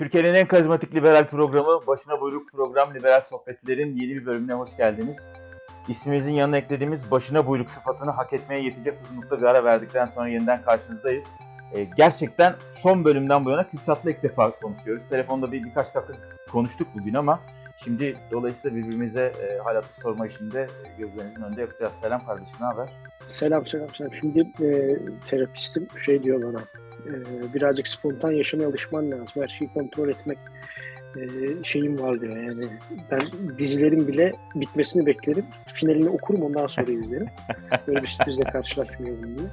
Türkiye'nin en karizmatik liberal programı, başına buyruk program Liberal Sohbetler'in yeni bir bölümüne hoş geldiniz. İsmimizin yanına eklediğimiz başına buyruk sıfatını hak etmeye yetecek uzunlukta bir ara verdikten sonra yeniden karşınızdayız. Gerçekten son bölümden bu yana Kürşat'la ilk defa konuşuyoruz. Telefonda birkaç dakika konuştuk bugün ama şimdi dolayısıyla birbirimize hal hatır sorma işinde gözlerinizin önünde yapacağız. Selam kardeşim, ne haber? Selam. Şimdi terapistim şey diyor bana, birazcık spontan yaşamaya alışman lazım. Her şeyi kontrol etmek şeyim var diyor. Yani ben dizilerin bile bitmesini beklerim. Finalini okurum, ondan sonra izlerim. Böyle bir sürprizle karşılaşmıyorum diye.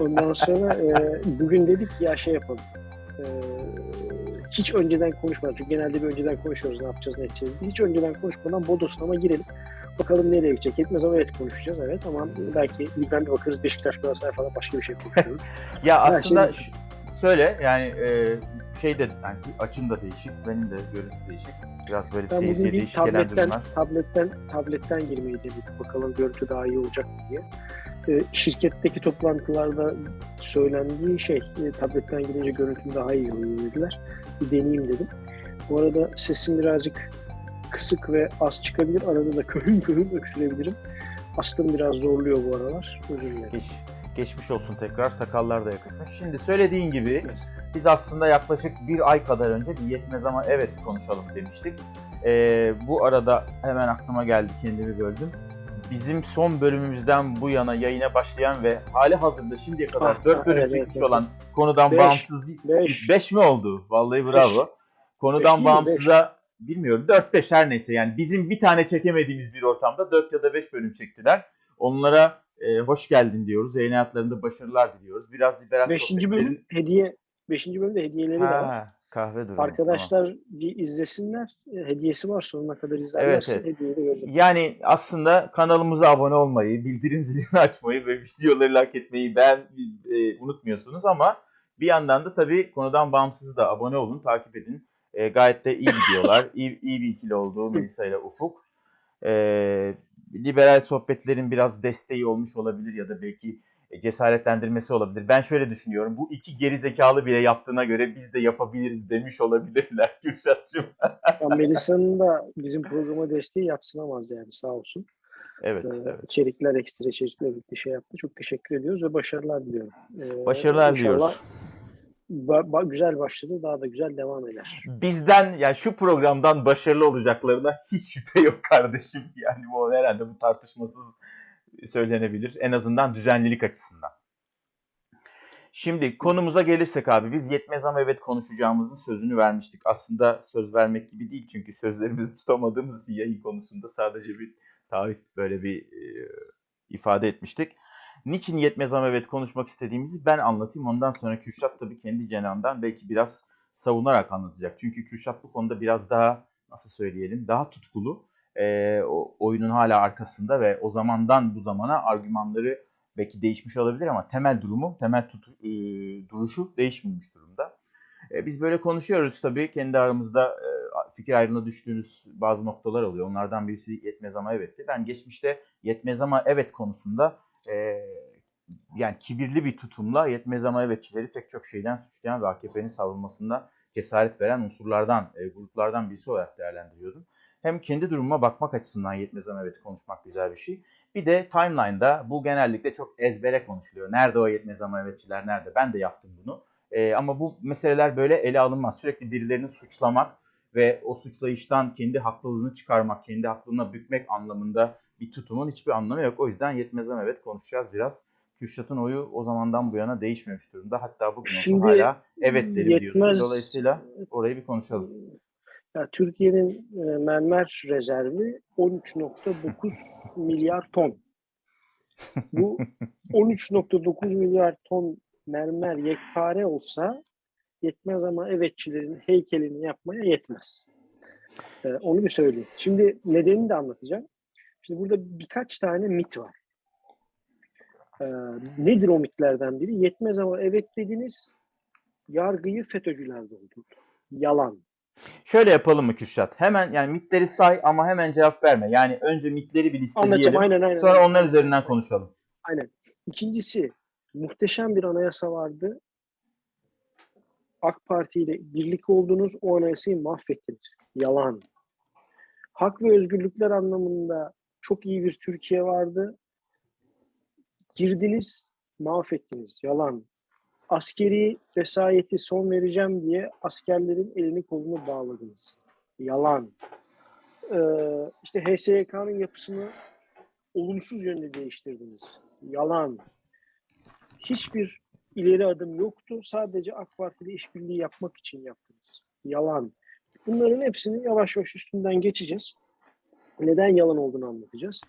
Ondan sonra bugün dedik ki ya şey yapalım. Hiç önceden konuşmadan, çünkü genelde bir önceden konuşuyoruz ne yapacağız ne edeceğiz diye. Hiç önceden konuşmadan Bodo Sınav'a girelim. Bakalım nereye gidecek. Yetmez ama evet konuşacağız. Evet ama belki birden bir bakarız Beşiktaş, Galatasaray falan başka bir şey konuşuyoruz. Ya her aslında şey... söyle yani şey de yani açın da değişik, benim de görüntü değişik. Biraz böyle seyirciye değişik gelen durumlar. Tabletten girmeyi dedik. Bakalım görüntü daha iyi olacak diye. Şirketteki toplantılarda söylendiği şey, tabletten girince görüntüm daha iyi oluyor dediler. Bir deneyeyim dedim. Bu arada sesim birazcık kısık ve az çıkabilir. Arada da köhüm öksürebilirim. Aslım biraz zorluyor bu aralar. Geçmiş olsun tekrar. Sakallar da yakışmış. Şimdi söylediğin gibi biz aslında yaklaşık bir ay kadar önce bir yetmez ama evet konuşalım demiştik. Bu arada hemen aklıma geldi, kendimi böldüm. Bizim son bölümümüzden bu yana yayına başlayan ve hali hazırda şimdiye kadar 4 bölüm çıkmış olan konudan bağımsız 5 mi oldu? Vallahi bravo. Konudan bağımsıza bilmiyorum 4-5 her neyse, yani bizim bir tane çekemediğimiz bir ortamda 4 ya da 5 bölüm çektiler. Onlara hoş geldin diyoruz. Yayın hayatlarında başarılar diliyoruz. Biraz liberal sohbetlerin. 5. bölümde hediyeleri de var. Kahve durumu. Arkadaşlar tamam. Bir izlesinler. Hediyesi var, sonuna kadar izlerlerse evet. Hediyeyi de göreceğiz. Yani aslında kanalımıza abone olmayı, bildirim zilini açmayı ve videoları like etmeyi unutmuyorsunuz ama bir yandan da tabii konudan bağımsız da abone olun, takip edin. Gayet de iyi gidiyorlar. iyi bir ikili oldu Melisa ile Ufuk. Liberal sohbetlerin biraz desteği olmuş olabilir ya da belki cesaretlendirmesi olabilir. Ben şöyle düşünüyorum. Bu iki gerizekalı bile yaptığına göre biz de yapabiliriz demiş olabilirler Kürşat'cığım. Melisa'nın da bizim programa desteği yadsınamaz yani, sağ olsun. Evet. İçerikler, ekstra içerikler birlikte şey yaptı. Çok teşekkür ediyoruz ve başarılar diliyorum. Başarılar diliyoruz. Güzel başladı, daha da güzel devam eder. Bizden, yani şu programdan başarılı olacaklarına hiç şüphe yok kardeşim. Yani bu herhalde bu tartışmasız söylenebilir. En azından düzenlilik açısından. Şimdi konumuza gelirsek abi, biz yetmez ama evet konuşacağımızın sözünü vermiştik. Aslında söz vermek gibi değil çünkü sözlerimizi tutamadığımız için yayın konusunda sadece bir taahhüt, böyle bir ifade etmiştik. Niçin yetmez ama evet konuşmak istediğimizi ben anlatayım. Ondan sonra Kürşat tabii kendi cenahından belki biraz savunarak anlatacak. Çünkü Kürşat bu konuda biraz daha, nasıl söyleyelim, daha tutkulu. Oyunun hala arkasında ve o zamandan bu zamana argümanları belki değişmiş olabilir ama temel duruşu değişmemiş durumda. Biz böyle konuşuyoruz tabii. Kendi aramızda fikir ayrılığına düştüğünüz bazı noktalar oluyor. Onlardan birisi yetmez ama evetti. Ben geçmişte yetmez ama evet konusunda yani kibirli bir tutumla yetmez ama evetçileri pek çok şeyden suçlayan ve AKP'nin savrulmasında cesaret veren unsurlardan, gruplardan birisi olarak değerlendiriyordum. Hem kendi durumuma bakmak açısından yetmez ama evet konuşmak güzel bir şey. Bir de timeline'da bu genellikle çok ezbere konuşuluyor. Nerede o yetmez ama evetçiler nerede? Ben de yaptım bunu. Ama bu meseleler böyle ele alınmaz. Sürekli birilerini suçlamak ve o suçlayıştan kendi haklılığını çıkarmak, kendi haklılığına bükmek anlamında bir tutumun hiçbir anlamı yok. O yüzden yetmez ama evet konuşacağız biraz. Kürşat'ın oyu o zamandan bu yana değişmemiş durumda. Hatta bugün olsun hala evet derim diyorsunuz. Dolayısıyla orayı bir konuşalım. Ya, Türkiye'nin mermer rezervi 13.9 milyar ton. Bu 13.9 milyar ton mermer yekpare olsa yetmez ama evetçilerin heykelini yapmaya yetmez. Onu bir söyleyeyim. Şimdi nedenini de anlatacağım. Şimdi burada birkaç tane mit var. Nedir o mitlerden biri? Yetmez ama evet dediniz, yargıyı FETÖ'cüler doldurdu. Yalan. Şöyle yapalım mı Kürşat? Hemen yani mitleri say ama hemen cevap verme. Yani önce mitleri bir listeleyelim. Aynen. Sonra onlar üzerinden konuşalım. Aynen. İkincisi, muhteşem bir anayasa vardı. AK Parti ile birlik oldunuz, o anayasayı mahvettiniz. Yalan. Hak ve özgürlükler anlamında çok iyi bir Türkiye vardı. Girdiniz, mahvettiniz. Yalan. Askeri vesayeti son vereceğim diye askerlerin elini kolunu bağladınız. Yalan. İşte HSYK'nın yapısını olumsuz yönde değiştirdiniz. Yalan. Hiçbir ileri adım yoktu. Sadece AK Parti ile işbirliği yapmak için yaptınız. Yalan. Bunların hepsinin yavaş yavaş üstünden geçeceğiz. Neden yalan olduğunu anlatacağız.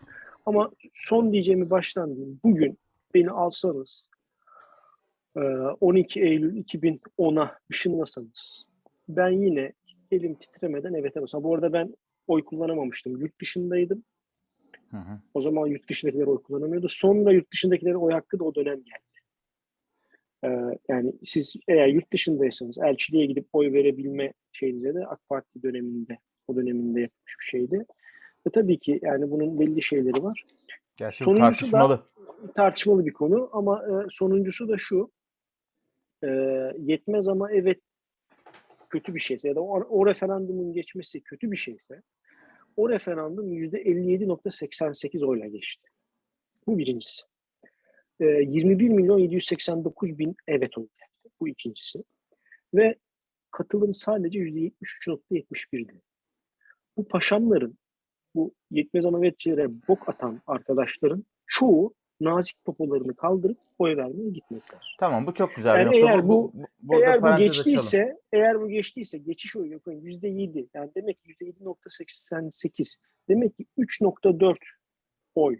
Ama son diyeceğimi baştan diyeyim. Bugün beni alsanız, 12 Eylül 2010'a ışınlasanız, ben yine elim titremeden evet basarım. Bu arada ben oy kullanamamıştım. Yurt dışındaydım. Hı hı. O zaman yurt dışındakiler oy kullanamıyordu. Sonra yurt dışındakilerin oy hakkı da o dönem geldi. Yani siz eğer yurt dışındaysanız elçiliğe gidip oy verebilme şeyinize de AK Parti döneminde, o döneminde yapmış bir şeydi. Ve tabii ki yani bunun belli şeyleri var. Gerçi tartışmalı bir konu ama sonuncusu da şu. Yetmez ama evet kötü bir şeyse ya da o referandumun geçmesi kötü bir şeyse, o referandum %57.88 oyla geçti. Bu birincisi. 21.789.000 evet oy geldi. Bu ikincisi. Ve katılım sadece %73.71'di. Bu paşamların, bu yetmez ama evetçilere bok atan arkadaşların çoğu nazik popolarını kaldırıp oy vermeye gitmediler. Tamam, bu çok güzel. Yani eğer bu geçtiyse, açalım. Eğer bu geçtiyse geçiş oyu yok. %7 yani demek ki %7.88 demek ki 3.4 oy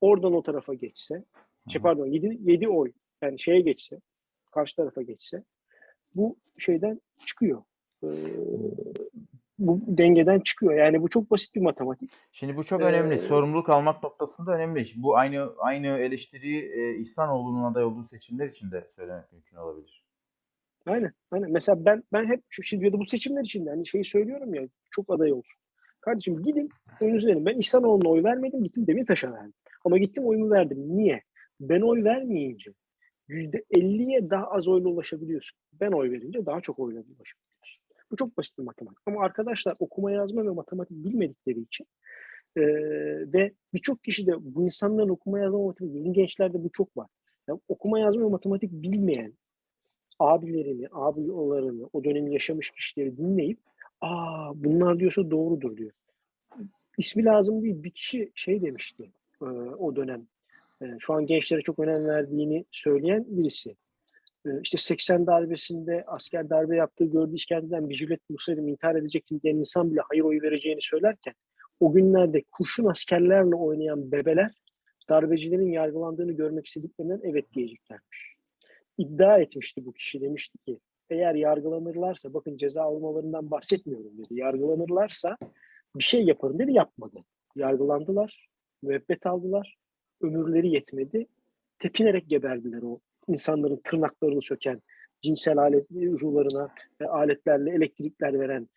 oradan o tarafa geçse, şey pardon 7 oy yani şeye geçse, karşı tarafa geçse bu şeyden çıkıyor. Bu dengeden çıkıyor. Yani bu çok basit bir matematik. Şimdi bu çok önemli. Sorumluluk almak noktasında önemli. Şimdi bu aynı eleştiriyi İhsanoğlu'nun aday olduğu seçimler için de söylemek mümkün olabilir. Aynen. Mesela ben hep şimdi ya da bu seçimler için de hani şeyi söylüyorum ya, çok aday olsun. Kardeşim gidin önünüzü verin. Ben İhsanoğlu'na oy vermedim, gittim Demirtaş'a verdim. Ama gittim oyumu verdim. Niye? Ben oy vermeyince %50'ye daha az oyla ulaşabiliyorsun. Ben oy verince daha çok oyla ulaşabiliyorsun. Bu çok basit bir matematik. Ama arkadaşlar okuma yazma ve matematik bilmedikleri için ve birçok kişi de bu insanların okuma yazma matematik, yeni gençlerde bu çok var. Yani okuma yazma ve matematik bilmeyen abilerini, ablalarını, o dönemi yaşamış kişileri dinleyip bunlar diyorsa doğrudur diyor. İsmi lazım değil. Bir kişi şey demişti o dönem. Şu an gençlere çok önem verdiğini söyleyen birisi. İşte 80 darbesinde asker darbe yaptığı gördüğü işkenceden Cület Musa'yı intihar edecektim diyen insan bile hayır oyu vereceğini söylerken, o günlerde kurşun askerlerle oynayan bebeler darbecilerin yargılandığını görmek istediklerinden evet diyeceklermiş. İddia etmişti bu kişi, demişti ki eğer yargılanırlarsa, bakın ceza almalarından bahsetmiyorum dedi, yargılanırlarsa bir şey yaparım dedi, yapmadı. Yargılandılar, müebbet aldılar, ömürleri yetmedi, tepinerek geberdiler o insanların tırnaklarını söken, cinsel uzuvlarına aletlerle elektrikler veren,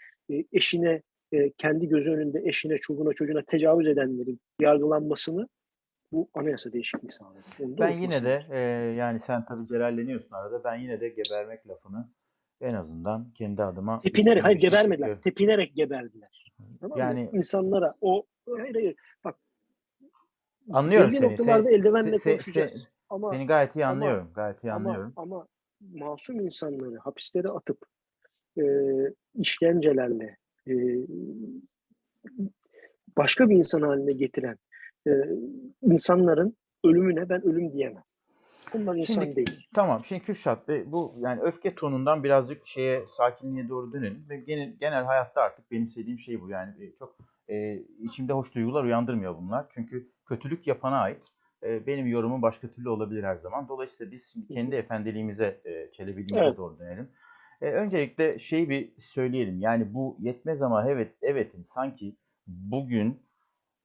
eşine, kendi gözü önünde eşine, çoluğuna, çocuğuna tecavüz edenlerin yargılanmasını bu anayasa değişikliği sağladı. Ben yine de yani sen tabii celalleniyorsun arada, ben yine de gebermek lafını en azından kendi adıma... Tepinerek, hayır gebermediler, istiyorum. Tepinerek geberdiler. Tamam yani insanlara o... Hayır bak... Anlıyorum seni. Noktalarda eldivenle konuşacağız. Ama, seni gayet iyi anlıyorum. Ama masum insanları hapislere atıp işkencelerle başka bir insan haline getiren insanların ölümüne ben ölüm diyemem. Bunlar insan değil. Tamam. Şimdi Kürşat Bey, bu yani öfke tonundan birazcık şeye, sakinliğe doğru dönelim ve genel hayatta artık benimsediğim şey bu. Yani çok içimde hoş duygular uyandırmıyor bunlar. Çünkü kötülük yapana ait. Benim yorumum başka türlü olabilir her zaman. Dolayısıyla biz kendi efendiliğimize, çelebiliğimize doğru dönelim. Öncelikle şeyi bir söyleyelim. Yani bu yetmez ama evetin sanki bugün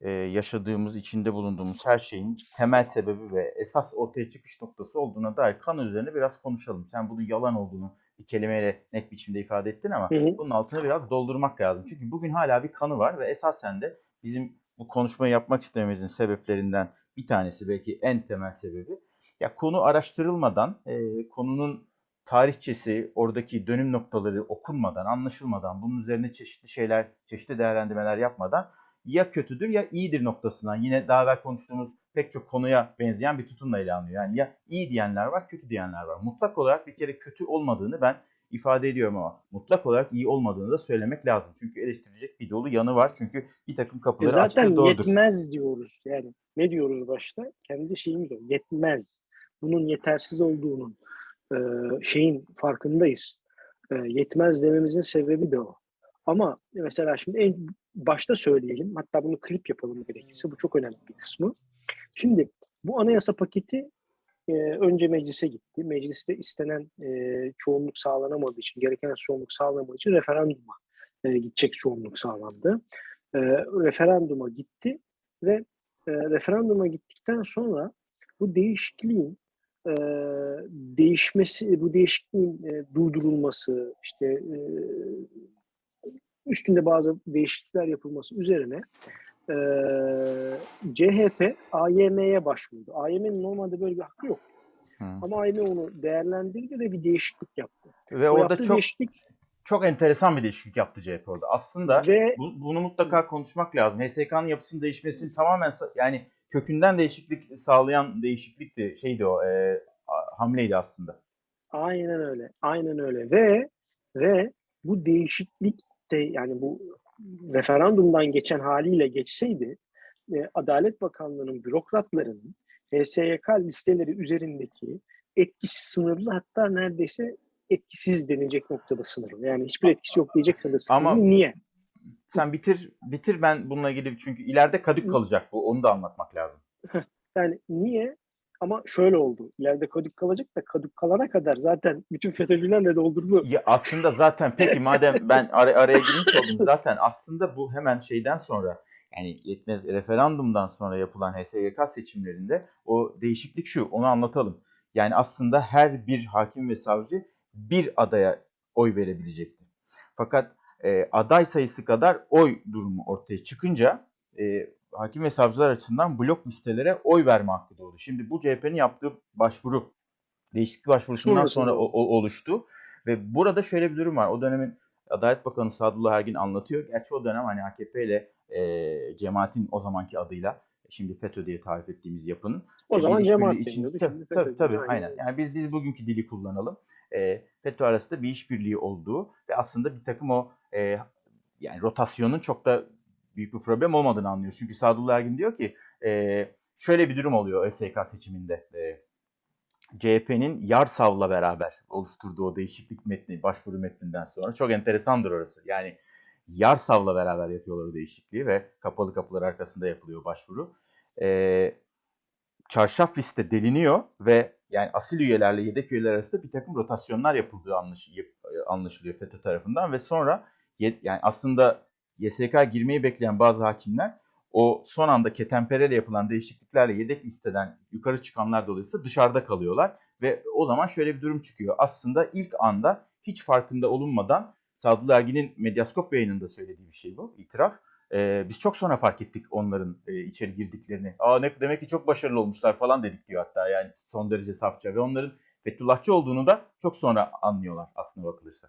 yaşadığımız, içinde bulunduğumuz her şeyin temel sebebi ve esas ortaya çıkış noktası olduğuna dair kanı üzerine biraz konuşalım. Sen bunun yalan olduğunu bir kelimeyle net biçimde ifade ettin ama bunun altını biraz doldurmak lazım. Çünkü bugün hala bir kanı var ve esasen de bizim bu konuşmayı yapmak istememizin sebeplerinden bir tanesi, belki en temel sebebi, ya konu araştırılmadan konunun tarihçesi, oradaki dönüm noktaları okunmadan, anlaşılmadan, bunun üzerine çeşitli şeyler, çeşitli değerlendirmeler yapmadan ya kötüdür ya iyidir noktasından, yine daha evvel konuştuğumuz pek çok konuya benzeyen bir tutumla ele alınıyor. Yani ya iyi diyenler var, kötü diyenler var. Mutlak olarak bir kere kötü olmadığını ben ifade ediyorum ama mutlak olarak iyi olmadığını da söylemek lazım. Çünkü eleştirilecek bir dolu yanı var. Çünkü bir takım kapıları açtığı doğrudur. Zaten yetmez diyoruz. Yani ne diyoruz başta? Kendi şeyimiz o. Yetmez. Bunun yetersiz olduğunun şeyin farkındayız. Yetmez dememizin sebebi de o. Ama mesela şimdi en başta söyleyelim. Hatta bunu klip yapalım gerekirse. Bu çok önemli bir kısmı. Şimdi bu anayasa paketi önce meclise gitti. Mecliste istenen çoğunluk sağlanamadığı için, gereken çoğunluk sağlanamadığı için referanduma gidecek çoğunluk sağlandı. Referanduma gitti ve referanduma gittikten sonra bu değişikliğin değişmesi, bu değişikliğin durdurulması, işte üstünde bazı değişiklikler yapılması üzerine CHP AYM'ye başvurdu. AYM'nin normalde böyle bir hakkı yok. Ama AYM onu değerlendirdi ve bir değişiklik yaptı. Ve orada çok çok enteresan bir değişiklik yaptı CHP orada. Aslında ve, bunu mutlaka konuşmak lazım. HSK'nın yapısının değişmesini tamamen yani kökünden değişiklik sağlayan değişiklikti. Şeydi o hamleydi aslında. Aynen öyle. Aynen öyle. Ve bu değişiklikte yani bu referandumdan geçen haliyle geçseydi Adalet Bakanlığı'nın bürokratlarının HSYK listeleri üzerindeki etkisi sınırlı, hatta neredeyse etkisiz denilecek noktada sınırlı. Yani hiçbir etkisi yok diyecek kadar sınırlı. Ama niye? Sen bitir ben bununla ilgili, çünkü ileride kadük kalacak bu. Onu da anlatmak lazım. Yani niye? Ama şöyle oldu. İleride kadük kalacak da kadük kalana kadar zaten bütün FETÖ'cülerle doldurdu. Ya aslında zaten peki madem ben araya girmiş oldum, zaten aslında bu hemen şeyden sonra, yani yetmez referandumdan sonra yapılan HSYK seçimlerinde o değişiklik şu, onu anlatalım. Yani aslında her bir hakim ve savcı bir adaya oy verebilecekti. Fakat aday sayısı kadar oy durumu ortaya çıkınca hakim ve savcılar açısından blok listelere oy verme hakkı doğdu. Şimdi bu CHP'nin yaptığı başvuru, değişiklik başvurusundan sonra oluştu. Ve burada şöyle bir durum var. O dönemin Adalet Bakanı Sadullah Ergin anlatıyor. Gerçi o dönem hani AKP ile cemaatin o zamanki adıyla, şimdi FETÖ diye tarif ettiğimiz yapının. O zaman cemaat içinde. Tabii aynen. Yani biz bugünkü dili kullanalım. FETÖ arasında bir işbirliği olduğu ve aslında bir takım o yani rotasyonun çok da büyük bir problem olmadığını anlıyoruz. Çünkü Sadullah Ergin diyor ki şöyle bir durum oluyor HSYK seçiminde. CHP'nin Yarsav'la beraber oluşturduğu o değişiklik metni, başvuru metninden sonra çok enteresandır orası. Yani Yarsav'la beraber yapıyorlar o değişikliği ve kapalı kapılar arkasında yapılıyor başvuru. Çarşaf liste deliniyor ve yani asil üyelerle yedek üyeler arasında bir takım rotasyonlar yapıldığı anlaşılıyor FETÖ tarafından ve sonra yani aslında YSK girmeyi bekleyen bazı hakimler o son anda ketenpereyle yapılan değişikliklerle yedek listeden yukarı çıkanlar dolayısıyla dışarıda kalıyorlar. Ve o zaman şöyle bir durum çıkıyor. Aslında ilk anda hiç farkında olunmadan, Sadullah Ergin'in Medyaskop yayınında söylediği bir şey bu, itiraf. Biz çok sonra fark ettik onların içeri girdiklerini. Demek ki çok başarılı olmuşlar falan dedik diyor hatta, yani son derece safça. Ve onların Fethullahçı olduğunu da çok sonra anlıyorlar aslında bakılırsa.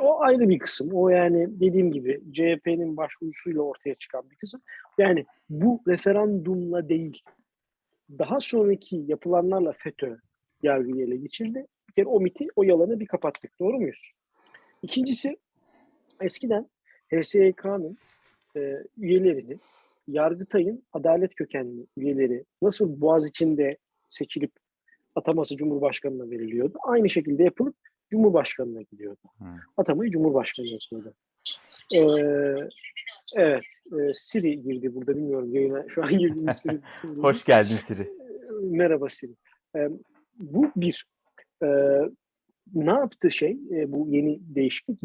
O ayrı bir kısım. O yani dediğim gibi CHP'nin başvurusuyla ortaya çıkan bir kısım. Yani bu referandumla değil, daha sonraki yapılanlarla FETÖ yargıyı ele geçirdi. Bir kere o miti, o yalanı bir kapattık. Doğru muyuz? İkincisi, eskiden HSYK'nın üyelerini, Yargıtay'ın adalet kökenli üyeleri nasıl Boğaziçi'nde seçilip ataması Cumhurbaşkanı'na veriliyordu, aynı şekilde yapılıp Cumhurbaşkanı'na gidiyordu. Atamayı Cumhurbaşkanı yapıyordu. Evet. Siri girdi burada. Bilmiyorum yayına şu an girdi mi Siri? Hoş geldin Siri. Merhaba Siri. Bu bir. Ne yaptı şey? Bu yeni değişiklik.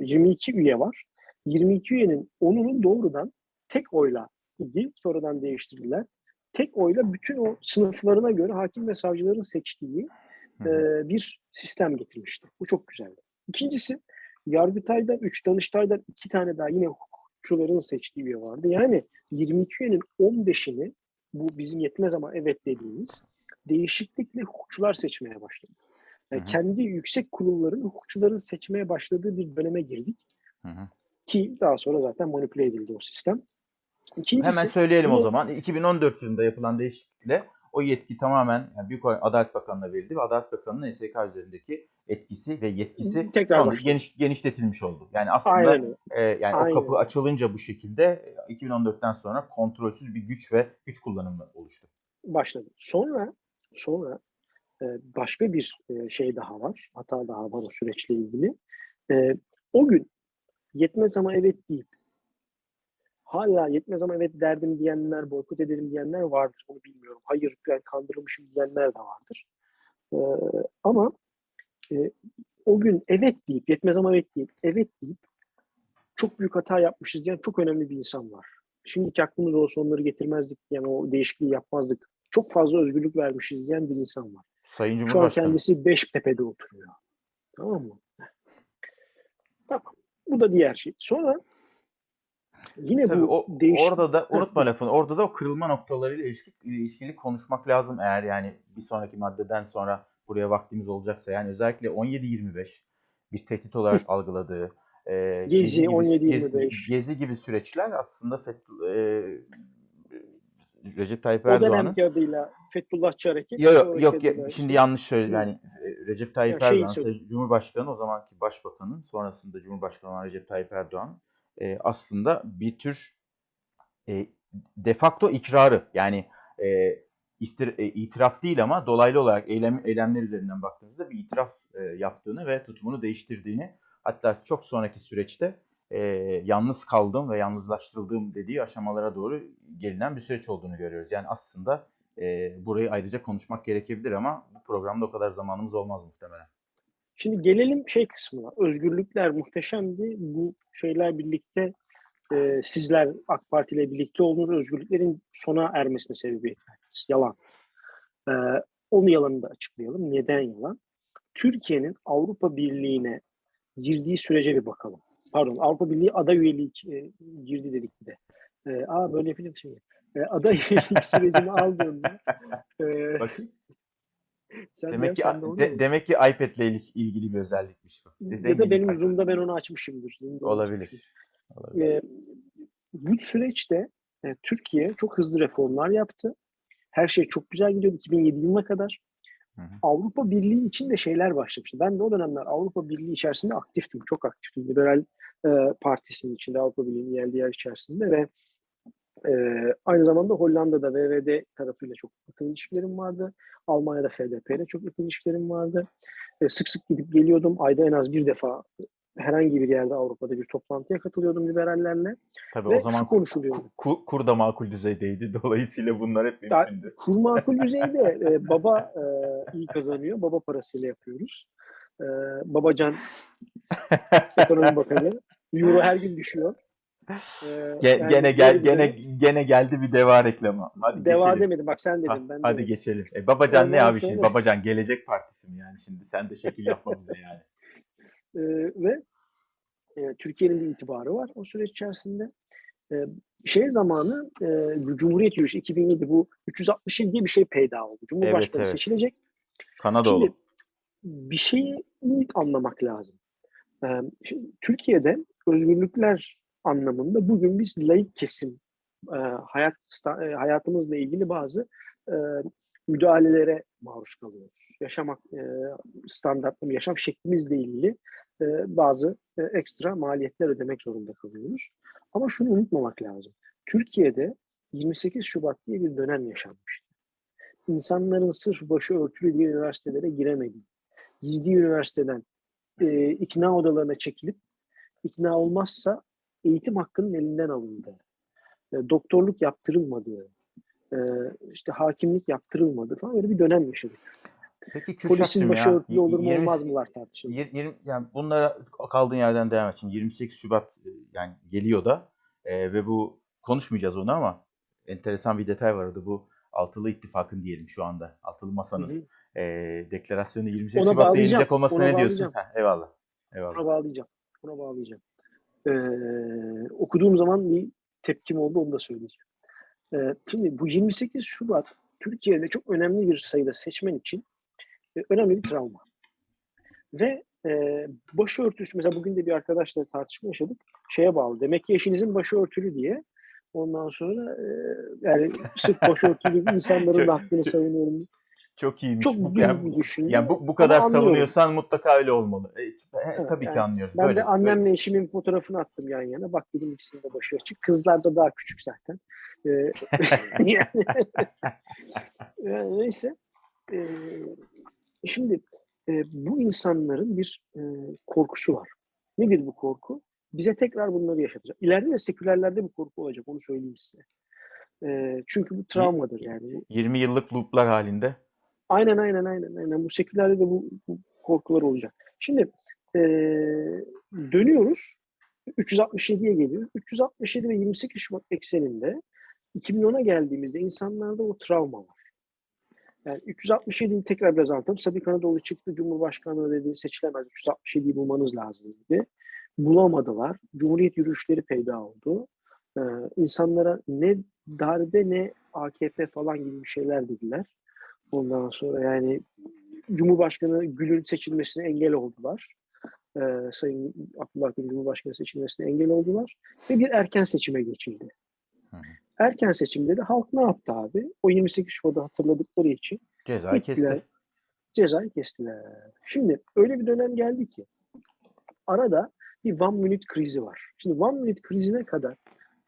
22 üye var. 22 üyenin 10'unu doğrudan tek oyla idi. Sonradan değiştirdiler. Tek oyla bütün o sınıflarına göre hakim ve savcıların seçtiği bir sistem getirmişti. Bu çok güzeldi. İkincisi, Yargıtay'dan 3, Danıştay'dan 2 tane daha yine hukukçuların seçtiği bir vardı. Yani 22 üyenin 15'ini bu bizim yetmez ama evet dediğimiz değişiklikle hukukçular seçmeye başladı. Yani kendi yüksek kurulların hukukçuların seçmeye başladığı bir döneme girdik. Hı-hı. Ki daha sonra zaten manipüle edildi o sistem. İkincisi, hemen söyleyelim o zaman. 2014 yılında yapılan değişiklikle o yetki tamamen yani Büyük Adalet Bakanı'na verildi ve Adalet Bakanı'nın SK üzerindeki etkisi ve yetkisi genişletilmiş oldu. Yani aslında yani o kapı açılınca bu şekilde 2014'ten sonra kontrolsüz bir güç ve güç kullanımı oluştu. Başladı. Sonra başka bir şey daha var. Hata daha var o süreçle ilgili. O gün yetmez ama evet deyip hala yetmez ama evet derdim diyenler, boykot ederim diyenler vardır. Onu bilmiyorum. Hayır, yani kandırılmışım diyenler de vardır. Ama o gün evet deyip, yetmez ama evet deyip çok büyük hata yapmışız diyen çok önemli bir insan var. Şimdiki aklımız olsa onları getirmezdik, yani o değişikliği yapmazdık. Çok fazla özgürlük vermişiz diyen bir insan var. Sayın Cumhurbaşkanı. Şu an kendisi Beştepe'de oturuyor. Tamam mı? Tamam. Bu da diğer şey. Sonra yine tabii bu değişik... Orada da unutma lafını. Orada da o kırılma noktalarıyla ilişkili konuşmak lazım eğer yani bir sonraki maddeden sonra buraya vaktimiz olacaksa. Yani özellikle 17-25 bir tehdit olarak algıladığı Gezi gibi, 17-25 Gezi gibi süreçler aslında Recep Tayyip Erdoğan'ın... O dönemki adıyla Fethullahçı hareket. Şimdi yanlış söyledim. Yani Recep Tayyip Erdoğan, Cumhurbaşkanı, o zamanki Başbakan'ın, sonrasında Cumhurbaşkanı olan Recep Tayyip Erdoğan aslında bir tür de facto ikrarı, yani itiraf değil ama dolaylı olarak eylemler üzerinden baktığımızda bir itiraf yaptığını ve tutumunu değiştirdiğini, hatta çok sonraki süreçte yalnız kaldım ve yalnızlaştırıldığım dediği aşamalara doğru gelinen bir süreç olduğunu görüyoruz. Yani aslında burayı ayrıca konuşmak gerekebilir ama bu programda o kadar zamanımız olmaz muhtemelen. Şimdi gelelim şey kısmına. Özgürlükler muhteşemdi. Bu şeyler birlikte sizler AK Parti ile birlikte olduğunuz özgürlüklerin sona ermesine sebebiyet verdiniz. Yalan. Onun yalanını da açıklayalım. Neden yalan? Türkiye'nin Avrupa Birliği'ne girdiği sürece bir bakalım. Pardon, Avrupa Birliği aday üyeliği girdi dedik bir de. Böyle yapayım şimdi. Aday üyeliği sürecini aldığında... Bakın. Demek ki iPad'le ilgili bir özellikmiş bu. Ya da benim Zoom'da ben onu açmışımdır. Olabilir. Bu süreçte Türkiye çok hızlı reformlar yaptı. Her şey çok güzel gidiyordu 2007 yılına kadar. Hı-hı. Avrupa Birliği için de şeyler başlamıştı. Ben de o dönemler Avrupa Birliği içerisinde aktiftim. Çok aktiftim. Liberal Partisi'nin içinde, Avrupa Birliği'nin yer içerisinde ve aynı zamanda Hollanda'da VVD tarafıyla çok yakın ilişkilerim vardı. Almanya'da FDP ile çok yakın ilişkilerim vardı. Sık sık gidip geliyordum. Ayda en az bir defa herhangi bir yerde Avrupa'da bir toplantıya katılıyordum liberallerle. Tabii ve o zaman kur da makul düzeydeydi. Dolayısıyla bunlar hep mümkündü. Kur makul düzeyde baba iyi kazanıyor. Baba parasıyla yapıyoruz. Babacan Ekonomi Bakanı. Euro her gün düşüyor. Yani gene geldi bir deva reklamı. Hadi deva geçelim. Demedim bak sen dedin. Ben hadi demedim. Geçelim. Babacan ben ne abi şimdi? Babacan Gelecek Partisi mi yani şimdi? Sen de şekil yapma bize yani. Ve Türkiye'nin bir itibarı var o süreç içerisinde. Zamanı Cumhuriyet Yürüyüşü 2007 bu 360 yıl diye bir şey peyda oldu. Cumhurbaşkanı seçilecek. Kanadaoğlu. Şimdi bir şeyi iyi anlamak lazım. Türkiye'de özgürlükler anlamında bugün biz laik kesim hayatımızla ilgili bazı müdahalelere maruz kalıyoruz. Yaşamak standartlı yaşam şeklimizle ilgili bazı ekstra maliyetler ödemek zorunda kalıyoruz. Ama şunu unutmamak lazım. Türkiye'de 28 Şubat diye bir dönem yaşanmıştı. İnsanların sırf başı örtülü diye üniversitelere giremediği, girdiği üniversiteden ikna odalarına çekilip ikna olmazsa eğitim hakkının elinden alındı. Doktorluk yaptırılmadı. Hakimlik yaptırılmadı falan, öyle bir dönem yaşadık. Peki polisin başörtülü ya, olur mu olmaz mılar tartışıldı. Yani bunlara kaldığın yerden devam et. Şimdi 28 Şubat yani geliyor da ve bu konuşmayacağız onu ama enteresan bir detay vardı. Bu Altılı İttifak'ın diyelim şu anda. Altılı Masa'nın deklarasyonu 28 ona Şubat'ta yayınlanacak olmasına ne diyorsun? Eyvallah. Buna bağlayacağım. Okuduğum zaman bir tepkim oldu, onu da söyleyeceğim. Şimdi bu 28 Şubat Türkiye'de çok önemli bir sayıda seçmen için önemli bir travma. Ve başörtüsü, mesela bugün de bir arkadaşla tartışma yaşadık, şeye bağlı. Demek ki eşinizin başörtülü diye. Ondan sonra yani sırf başörtülü insanların hakkını savunuyorum. Çok iyiymiş. Çok düz yani, düşünüyorum. Yani bu kadar savunuyorsan mutlaka öyle olmalı. Evet, tabii yani, ki anlıyoruz. Ben böyle, de annemle böyle. Eşimin fotoğrafını attım yan yana. Bak dedim ikisinin de başı açık. Kızlar da daha küçük zaten. Yani, neyse. Şimdi bu insanların bir korkusu var. Nedir bu korku? Bize tekrar bunları yaşatacak. İleride de sekülerlerde bir korku olacak. Onu söyleyeyim size. Çünkü bu travmadır yani. 20 yıllık looplar halinde. Aynen. Bu sekülerde de bu korkular olacak. Şimdi dönüyoruz. 367'ye geliyoruz. 367 ve 28 Şubat ekseninde 2010'a geldiğimizde insanlarda o travma var. Yani 367'yi tekrar biraz anlatalım. Sabri Kanatlıoğlu çıktı. Cumhurbaşkanlığı dedi seçilemez. 367'yi bulmanız lazım dedi. Bulamadılar. Cumhuriyet yürüyüşleri peyda oldu. İnsanlara ne darbe ne AKP falan gibi bir şeyler dediler. Ondan sonra yani Cumhurbaşkanı Gül'ün seçilmesine engel oldular. Sayın Abdullah Gül Cumhurbaşkanı seçilmesine engel oldular. Ve bir erken seçime geçildi. Erken seçimde de halk ne yaptı abi? O 28 Şubat'ı hatırladıkları için cezayı kestiler. Şimdi öyle bir dönem geldi ki arada bir one minute krizi var. Şimdi one minute krizine kadar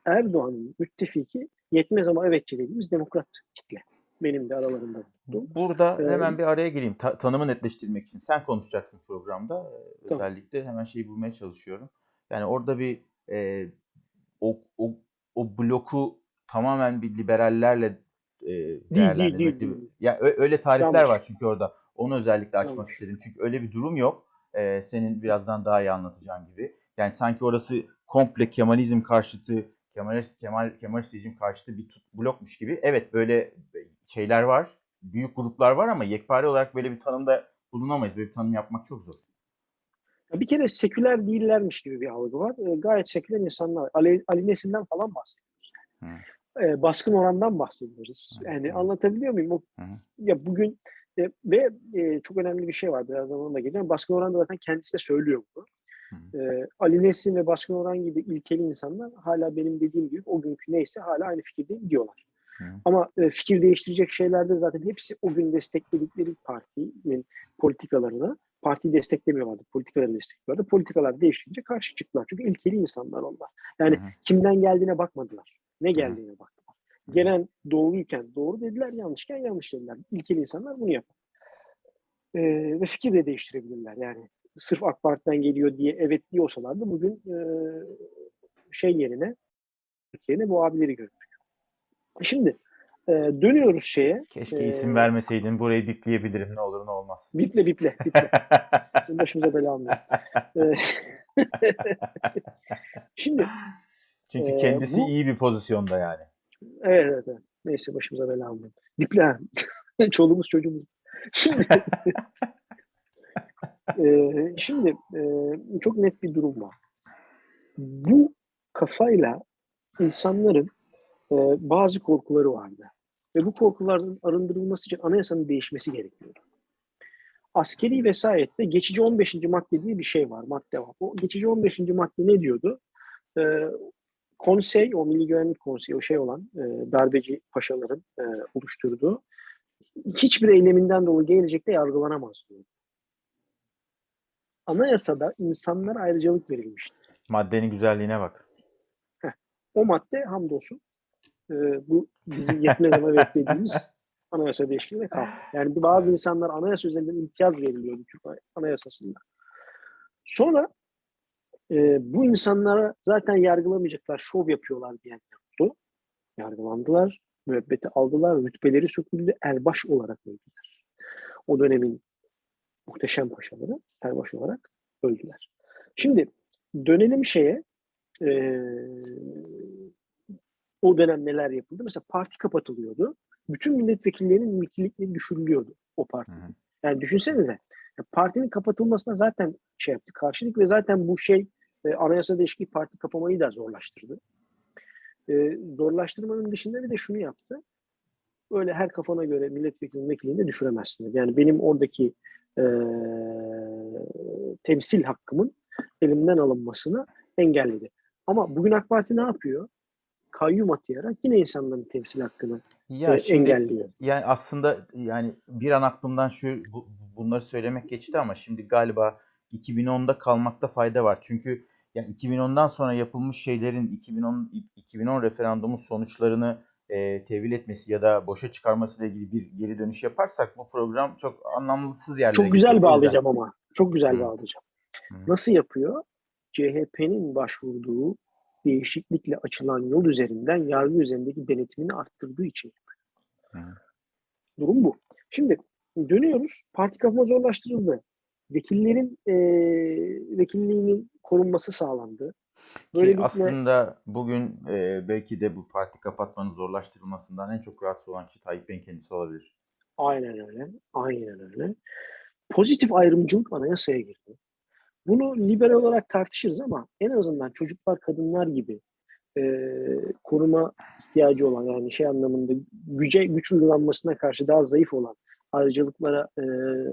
Erdoğan'ın müttefiki yetmez ama evetçi dediğimiz demokrat kitle. Benim de aralarında bulundum. Burada hemen bir araya gireyim. Tanımı netleştirmek için. Sen konuşacaksın programda. Tamam. Özellikle hemen şeyi bulmaya çalışıyorum. Yani orada bir o bloku tamamen bir liberallerle değerlendirmek. Yani öyle tarifler yanlış var çünkü orada. Onu özellikle açmak istedim. Çünkü öyle bir durum yok. Senin birazdan daha iyi anlatacağın gibi. Yani sanki orası komple Kemalizm karşıtı, Kemalistizm karşıtı bir blokmuş gibi. Evet böyle şeyler var, büyük gruplar var ama yekpare olarak böyle bir tanımda bulunamayız. Böyle bir tanım yapmak çok zor. Bir kere seküler değillermiş gibi bir algı var. Gayet seküler insanlar var. Ali Nesin'den falan bahsediyoruz. Baskın Oran'dan bahsediyoruz. Yani anlatabiliyor muyum? Ya bugün ve çok önemli bir şey var. Birazdan ona da geleceğim. Baskın Oran da zaten kendisi de söylüyor bunu. Ali Nesin ve Baskın Oran gibi ilkeli insanlar hala benim dediğim gibi o günkü neyse hala aynı fikirde diyorlar. Ama fikir değiştirecek şeylerde zaten hepsi o gün destekledikleri partinin politikalarına, partiyi desteklemiyorlardı, politikaları destekliyorlardı. Politikalar değişince karşı çıktılar. Çünkü ilkeli insanlar onlar. Yani kimden geldiğine bakmadılar. Ne geldiğine baktılar. Gelen doğruyken doğru dediler, yanlışken yanlış dediler. İlkeli insanlar bunu yapar. Ve fikir de değiştirebilirler yani. Sırf AK Parti'den geliyor diye evet diye olsalardı bugün yerine bu abileri gördük. Şimdi dönüyoruz şeye. Keşke isim vermeseydin. Burayı bipleyebilirim. Ne olur ne olmaz. Biple. Başımıza bela almıyor. Şimdi. Çünkü kendisi iyi bir pozisyonda yani. Evet. Neyse başımıza bela almıyor. Biple. Çoluğumuz çocuğumuz. Şimdi. Çok net bir durum var. Bu kafayla insanların bazı korkuları vardı. Ve bu korkuların arındırılması için anayasanın değişmesi gerekiyordu. Askeri vesayette geçici 15. madde diye bir şey var. O geçici 15. madde ne diyordu? Konsey, o Milli Güvenlik Konseyi, o şey olan darbeci paşaların oluşturduğu hiçbir eyleminden dolayı gelecekte yargılanamaz diyordu. Anayasada insanlara ayrıcalık verilmişti. Maddenin güzelliğine bak. O madde hamdolsun bu bizim yetmez ama beklediğimiz anayasa değişikliğine kalktı. Yani bazı insanlar anayasa üzerinden imtiyaz veriliyordu Türk Anayasası'nda. Sonra bu insanlara zaten yargılamayacaklar, şov yapıyorlar diyen tuttu. Yargılandılar, müebbeti aldılar, rütbeleri söküldü, erbaş olarak öldüler. O dönemin muhteşem paşaları terbaş olarak öldüler. Şimdi dönelim şeye, o dönem neler yapıldı? Mesela parti kapatılıyordu. Bütün milletvekillerinin milletvekillikleri düşürülüyordu o partinin. Yani düşünsenize, partinin kapatılmasına zaten şey yaptı, karşılık ve zaten bu şey anayasa değişikliği parti kapamayı da zorlaştırdı. Zorlaştırmanın dışında bir de şunu yaptı. böyle her kafana göre milletvekilinin vekilini düşüremezsiniz. Yani benim oradaki temsil hakkımın elimden alınmasını engelledi. Ama bugün AK Parti ne yapıyor? Kayyum atayarak yine insanların temsil hakkını engelliyor. Yani aslında yani bir an aklımdan bunları söylemek geçti ama şimdi galiba 2010'da kalmakta fayda var. Çünkü yani 2010'dan sonra yapılmış şeylerin 2010 referandumun sonuçlarını tevil etmesi ya da boşa çıkarmasıyla ilgili bir geri dönüş yaparsak bu program çok anlamsız yerlere gidiyor. Çok güzel bağlayacağım ama. Çok güzel bağlayacağım. Nasıl yapıyor? CHP'nin başvurduğu değişiklikle açılan yol üzerinden yargı üzerindeki denetimini arttırdığı için. Durum bu. Şimdi dönüyoruz. Parti kafama zorlaştırıldı. Vekillerin vekilliğinin korunması sağlandı. Böylelikle... Aslında bugün belki de bu parti kapatmanın zorlaştırılmasından en çok rahatsız olan kişi Tayyip Bey'in kendisi olabilir. Aynen öyle. Aynen öyle. Pozitif ayrımcılık anayasaya girdi. Bunu liberal olarak tartışırız ama en azından çocuklar, kadınlar gibi koruma ihtiyacı olan, yani şey anlamında güç uygulanmasına karşı daha zayıf olan ayrıcalıklara,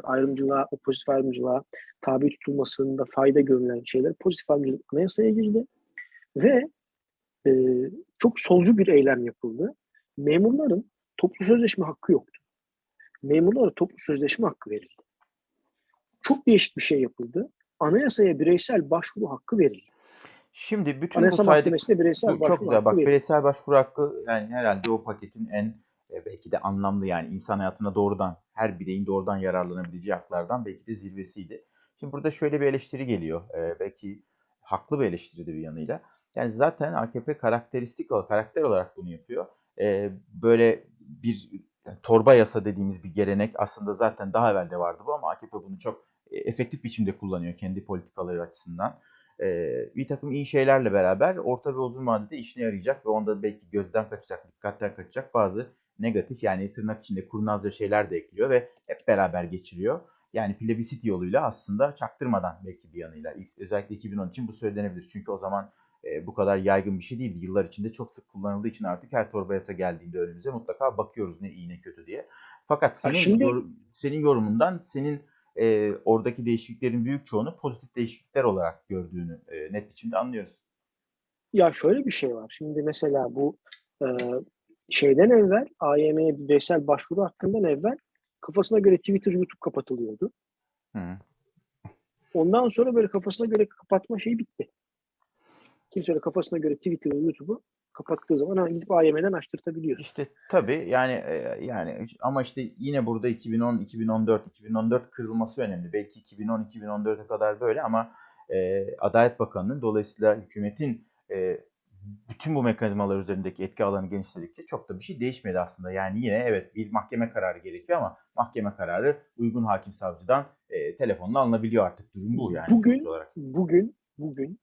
ayrımcılığa, o pozitif ayrımcılığa tabi tutulmasında fayda görülen şeyler pozitif ayrımcılık anayasaya girdi ve çok solcu bir eylem yapıldı. Memurların toplu sözleşme hakkı yoktu. Memurlara toplu sözleşme hakkı verildi. Çok değişik bir şey yapıldı. Anayasaya bireysel başvuru hakkı verildi. Şimdi bütün Anayasa Mahkemesi'ne bireysel başvuru hakkı. Çok güzel bak, bireysel başvuru hakkı yani herhalde o paketin en belki de anlamlı, yani insan hayatına doğrudan, her bireyin doğrudan yararlanabileceği haklardan belki de zirvesiydi. Şimdi burada şöyle bir eleştiri geliyor. Belki haklı bir eleştiri de bir yanıyla. Yani zaten AKP karakter olarak bunu yapıyor. Böyle bir torba yasa dediğimiz bir gelenek aslında zaten daha evvel de vardı bu ama AKP bunu çok efektif biçimde kullanıyor kendi politikaları açısından. Bir takım iyi şeylerle beraber orta ve uzun vadede işine yarayacak ve onda belki gözden kaçacak, dikkatten kaçacak bazı negatif, yani tırnak içinde kurnazca şeyler de ekliyor ve hep beraber geçiriyor. Yani plebisit yoluyla aslında çaktırmadan belki bir yanıyla. Özellikle 2010 için bu söylenebilir. Çünkü o zaman bu kadar yaygın bir şey değildi. Yıllar içinde çok sık kullanıldığı için artık her torba yasa geldiğinde önümüze mutlaka bakıyoruz ne iyi ne kötü diye. Fakat senin yorumundan senin oradaki değişikliklerin büyük çoğunu pozitif değişiklikler olarak gördüğünü net biçimde anlıyoruz. Ya şöyle bir şey var. Şimdi mesela bu şeyden evvel, AYM'ye bireysel başvuru hakkından evvel kafasına göre Twitter, YouTube kapatılıyordu. Ondan sonra böyle kafasına göre kapatma şeyi bitti. Kimse öyle kafasına göre Twitter, YouTube'u kapattığı zaman gidip AYM'den açtırtabiliyorsun. İşte tabii yani ama işte yine burada 2010-2014 kırılması önemli. Belki 2010-2014'e kadar böyle ama Adalet Bakanı'nın, dolayısıyla hükümetin bütün bu mekanizmalar üzerindeki etki alanı genişledikçe çok da bir şey değişmedi aslında. Yani yine evet bir mahkeme kararı gerekiyor ama mahkeme kararı uygun hakim savcıdan telefonla alınabiliyor artık. Durum bu yani. Bugün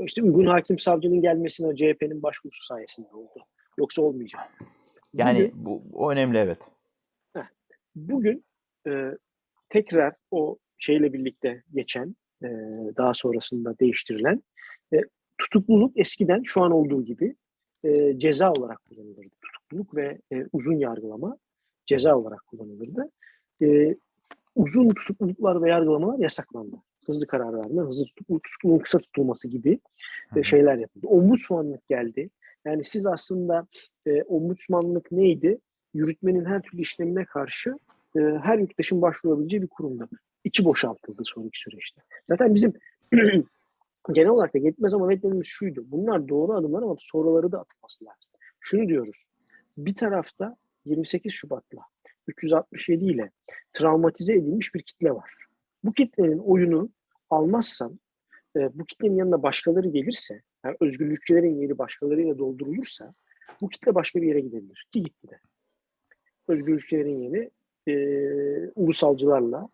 işte uygun hakim savcının gelmesine CHP'nin başvurusu sayesinde oldu. Yoksa olmayacak. Yani o önemli, evet. Bugün tekrar o şeyle birlikte geçen, daha sonrasında değiştirilen tutukluluk eskiden şu an olduğu gibi ceza olarak kullanılırdı. Tutukluluk ve uzun yargılama ceza olarak kullanılırdı. Uzun tutukluluklar ve yargılamalar yasaklandı. Hızlı karar verme, hızlı tutukluluğun kısa tutulması gibi şeyler yapıldı. Ombudsmanlık geldi. Yani siz aslında ombudsmanlık neydi? Yürütmenin her türlü işlemine karşı her yurttaşın başvurabileceği bir kurumdu. İçi boşaltıldı sonraki süreçte. Zaten bizim genel olarak da yetmez ama metnimiz şuydu. Bunlar doğru adımlar ama soruları da atılması lazım. Şunu diyoruz. Bir tarafta 28 Şubat'la 367 ile travmatize edilmiş bir kitle var. Bu kitlenin oyunu almazsan, bu kitlenin yanına başkaları gelirse, yani özgürlükçülerin yeri başkalarıyla doldurulursa, bu kitle başka bir yere gidebilir. Ki gitti de. Özgürlükçülerin yeri ulusalcılarla,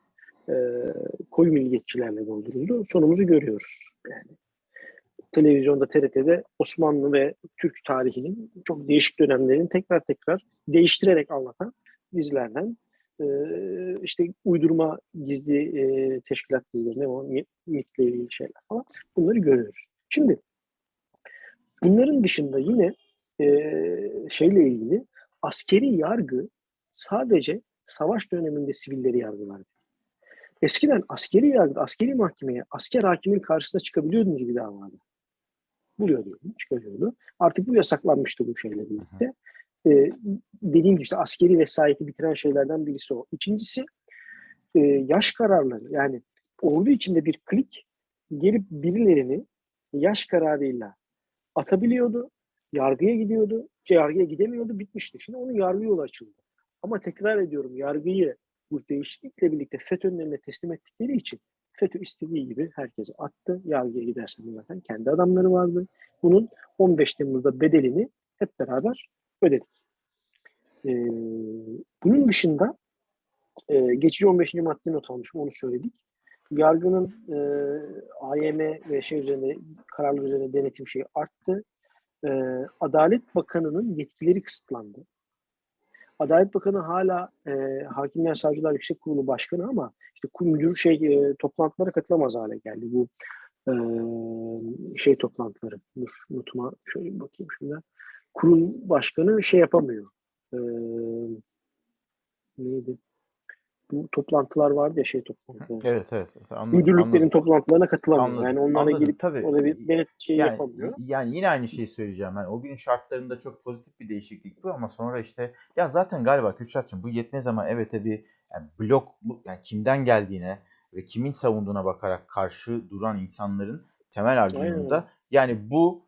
koyu milliyetçilerle dolduruldu. Sonumuzu görüyoruz. Yani televizyonda, TRT'de Osmanlı ve Türk tarihinin çok değişik dönemlerini tekrar değiştirerek anlatan dizilerden, işte uydurma gizli teşkilat dizilerine, o mitle ilgili şeyler falan, bunları görüyoruz. Şimdi bunların dışında yine şeyle ilgili askeri yargı sadece savaş döneminde sivilleri yargılardı. Eskiden askeri yargı, askeri mahkemeye, asker hakimin karşısına çıkabiliyordunuz bir davada. Buluyordu, çıkarıyordu. Artık bu yasaklanmıştı bu şeyle birlikte. Dediğim gibi işte askeri vesayeti bitiren şeylerden birisi o. İkincisi yaş kararları. Yani ordu içinde bir klik gelip birilerini yaş kararıyla atabiliyordu. Yargıya gidiyordu. Yargıya gidemiyordu. Bitmişti. Şimdi onun yargı yolu açıldı. Ama tekrar ediyorum, yargıyı bu değişiklikle birlikte FETÖ'nün eline teslim ettikleri için FETÖ istediği gibi herkese attı. Yargıya giderseniz zaten kendi adamları vardı. Bunun 15 Temmuz'da bedelini hep beraber ödedik. Bunun dışında geçici 15. madde not almışım, onu söyledik. Yargının AYM ve şey üzerine, kararlar üzerine denetim şeyi arttı. Adalet Bakanı'nın yetkileri kısıtlandı. Adalet Bakanı hala Hakimler Savcılar Yüksek Kurulu Başkanı ama işte müdür toplantılara katılamaz hale geldi. Bu şey toplantıları. Dur, notuma şöyle bakayım şundan. Kurul Başkanı şey yapamıyor. Neydi? Bu toplantılar vardı ya, şey toplantıları. Evet evet. Anladım, müdürlüklerin anladım. Toplantılarına katılamıyor. Anladım, yani onlara anladım, girip tabii. Ona bir denet şey yani, yapamıyor. Yani yine aynı şeyi söyleyeceğim. Yani o günün şartlarında çok pozitif bir değişiklik bu ama sonra işte ya zaten galiba Kürşat'cığım bu yetmez ama evet tabii yani blok yani kimden geldiğine ve kimin savunduğuna bakarak karşı duran insanların temel argümanında yani bu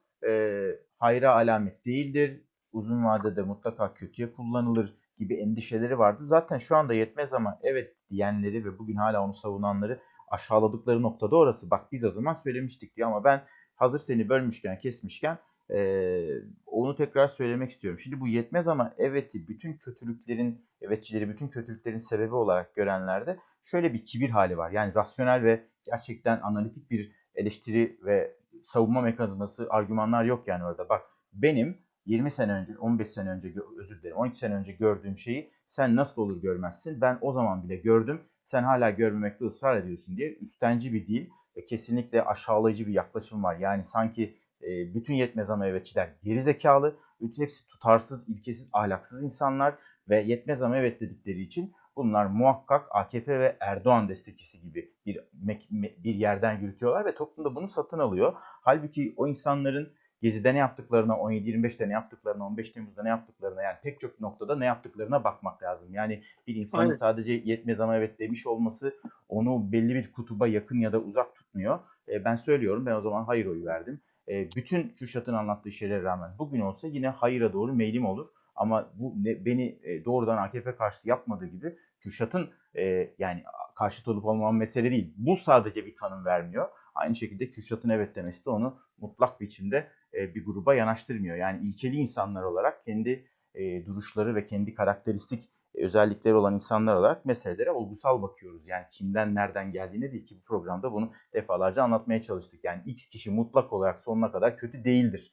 hayra alamet değildir. Uzun vadede mutlaka kötüye kullanılır gibi endişeleri vardı. Zaten şu anda yetmez ama evet diyenleri ve bugün hala onu savunanları aşağıladıkları noktada orası. Bak biz o zaman söylemiştik diye ama ben hazır seni bölmüşken, kesmişken onu tekrar söylemek istiyorum. Şimdi bu yetmez ama evet'i bütün kötülüklerin, evetçileri bütün kötülüklerin sebebi olarak görenlerde şöyle bir kibir hali var. Yani rasyonel ve gerçekten analitik bir eleştiri ve savunma mekanizması, argümanlar yok yani orada. Bak benim 20 sene önce, 15 sene önce, özür dilerim 12 sene önce gördüğüm şeyi sen nasıl olur görmezsin? Ben o zaman bile gördüm. Sen hala görmemekte ısrar ediyorsun diye üstenci bir dil ve kesinlikle aşağılayıcı bir yaklaşım var. Yani sanki bütün yetmez ama evetçiler gerizekalı, bütün hepsi tutarsız, ilkesiz, ahlaksız insanlar ve yetmez ama evet dedikleri için bunlar muhakkak AKP ve Erdoğan destekçisi gibi bir yerden yürütüyorlar ve toplumda bunu satın alıyor. Halbuki o insanların Gezi'de ne yaptıklarına, 17-25'te ne yaptıklarına, 15 Temmuz'da ne yaptıklarına yani pek çok noktada ne yaptıklarına bakmak lazım. Yani bir insanın aynen. Sadece yetmez ama evet demiş olması onu belli bir kutuba yakın ya da uzak tutmuyor. Ben söylüyorum, ben o zaman hayır oyu verdim. Bütün Kürşat'ın anlattığı şeylere rağmen bugün olsa yine hayıra doğru meylim olur. Ama bu beni doğrudan AKP karşıtı yapmadığı gibi Kürşat'ın yani karşıt olup olmayan mesele değil. Bu sadece bir tanım vermiyor. Aynı şekilde Kürşat'ın evet demesi de onu mutlak biçimde bir gruba yanaştırmıyor. Yani ilkeli insanlar olarak kendi duruşları ve kendi karakteristik özellikleri olan insanlar olarak meselelere olgusal bakıyoruz. Yani kimden nereden geldiğine değil ki bu programda bunu defalarca anlatmaya çalıştık. Yani X kişi mutlak olarak sonuna kadar kötü değildir.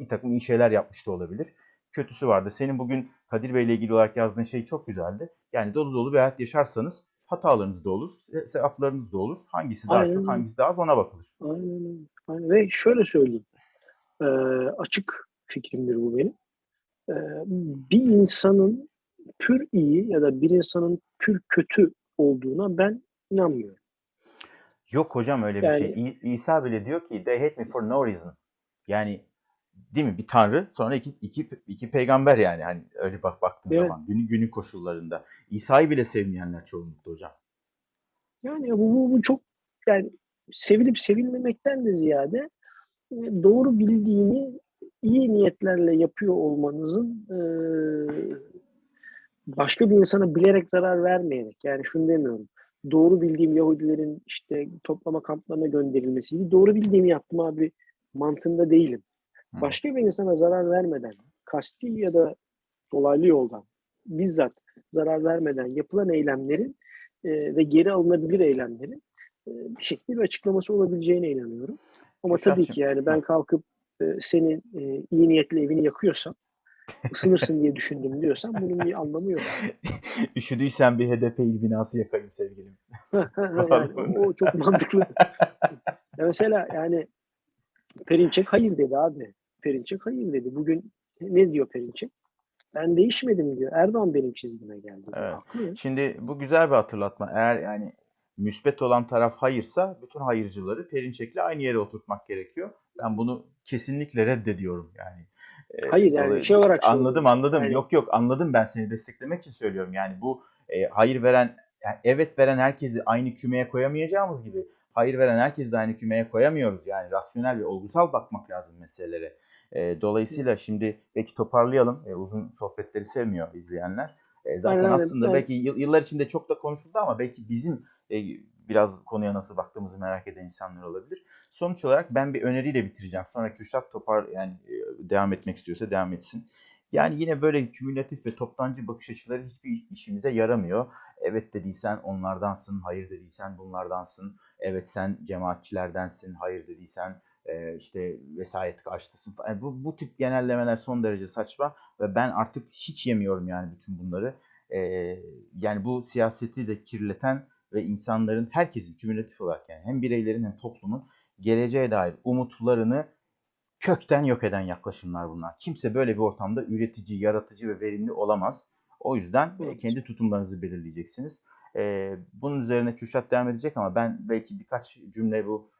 Bir takım iyi şeyler yapmış da olabilir. Kötüsü vardı. Senin bugün Kadir Bey'le ilgili olarak yazdığın şey çok güzeldi. Yani dolu dolu bir hayat yaşarsanız hatalarınız da olur, sevaplarınız da olur. Hangisi daha aynen. Çok, hangisi daha az ona bakılır. Aynen. Aynen. Ve şöyle söyleyeyim. Açık fikrimdir bu benim. Bir insanın pür iyi ya da bir insanın pür kötü olduğuna ben inanmıyorum. Yok hocam öyle yani, bir şey. İsa bile diyor ki they hate me for no reason. Yani değil mi? Bir tanrı sonra iki peygamber yani. Hani öyle baktığın evet. Zaman günün koşullarında. İsa'yı bile sevmeyenler çoğunlukta hocam. Yani bu çok yani sevilip sevilmemekten de ziyade doğru bildiğini iyi niyetlerle yapıyor olmanızın başka bir insana bilerek zarar vermeyerek yani şunu demiyorum. Doğru bildiğim Yahudilerin işte toplama kamplarına gönderilmesiydi. Doğru bildiğimi yaptım abi mantığında değilim. Başka bir insana zarar vermeden, kasti ya da dolaylı yoldan bizzat zarar vermeden yapılan eylemlerin ve geri alınabilir eylemlerin bir şekilde bir açıklaması olabileceğine inanıyorum. Ama tabii ki yani ben kalkıp senin iyi niyetle evini yakıyorsam, ısınırsın diye düşündüm diyorsam bunun bir anlamı yok. Üşüdüysen bir HDP il binası yakayım sevgilim. Yani, o çok mantıklı. Ya mesela yani Perinçek hayır dedi abi. Perinçek hayır dedi. Bugün ne diyor Perinçek? Ben değişmedim diyor. Erdoğan benim çizgime geldi. Evet. Şimdi bu güzel bir hatırlatma. Eğer yani müspet olan taraf hayırsa bütün hayırcıları Perinçek'le aynı yere oturtmak gerekiyor. Ben bunu kesinlikle reddediyorum yani. Hayır yani bir şey olarak anladım. Yani, yok anladım, ben seni desteklemek için söylüyorum. Yani bu hayır veren, yani evet veren herkesi aynı kümeye koyamayacağımız gibi hayır veren herkesi de aynı kümeye koyamıyoruz. Yani rasyonel ve olgusal bakmak lazım meselelere. Dolayısıyla şimdi belki toparlayalım. Uzun sohbetleri sevmiyor izleyenler. Zaten aynen, aslında aynen. Belki yıllar içinde çok da konuşuldu ama belki bizim biraz konuya nasıl baktığımızı merak eden insanlar olabilir. Sonuç olarak ben bir öneriyle bitireceğim. Sonra Kürşat yani devam etmek istiyorsa devam etsin. Yani yine böyle kümülatif ve toptancı bakış açıları hiçbir işimize yaramıyor. Evet dediysen onlardansın, hayır dediysen bunlardansın. Evet sen cemaatçilerdensin, hayır dediysen işte vesayet karşıtasın. Yani bu tip genellemeler son derece saçma ve ben artık hiç yemiyorum yani bütün bunları. Yani bu siyaseti de kirleten ve insanların, herkesin kümülatif olarak yani hem bireylerin hem toplumun geleceğe dair umutlarını kökten yok eden yaklaşımlar bunlar. Kimse böyle bir ortamda üretici, yaratıcı ve verimli olamaz. O yüzden kendi tutumlarınızı belirleyeceksiniz. Bunun üzerine Kürşat devam edecek ama ben belki birkaç cümle bu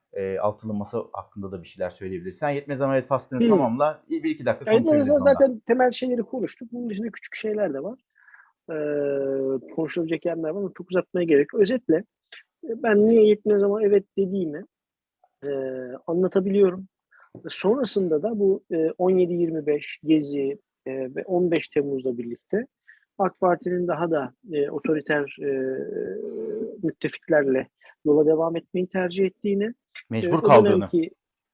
altılı masa hakkında da bir şeyler söyleyebilirsen. Yetmez ameliyat faslını tamamla. 1-2 dakika konuşabiliriz. Zaten temel şeyleri konuştuk. Bunun dışında küçük şeyler de var. Konuşulacak yerler var ama çok uzatmaya gerek yok. Özetle ben niye yetmez ama evet dediğimi anlatabiliyorum. Sonrasında da bu 17-25 Gezi ve 15 Temmuz'la birlikte AK Parti'nin daha da otoriter müttefiklerle yola devam etmeyi tercih ettiğini,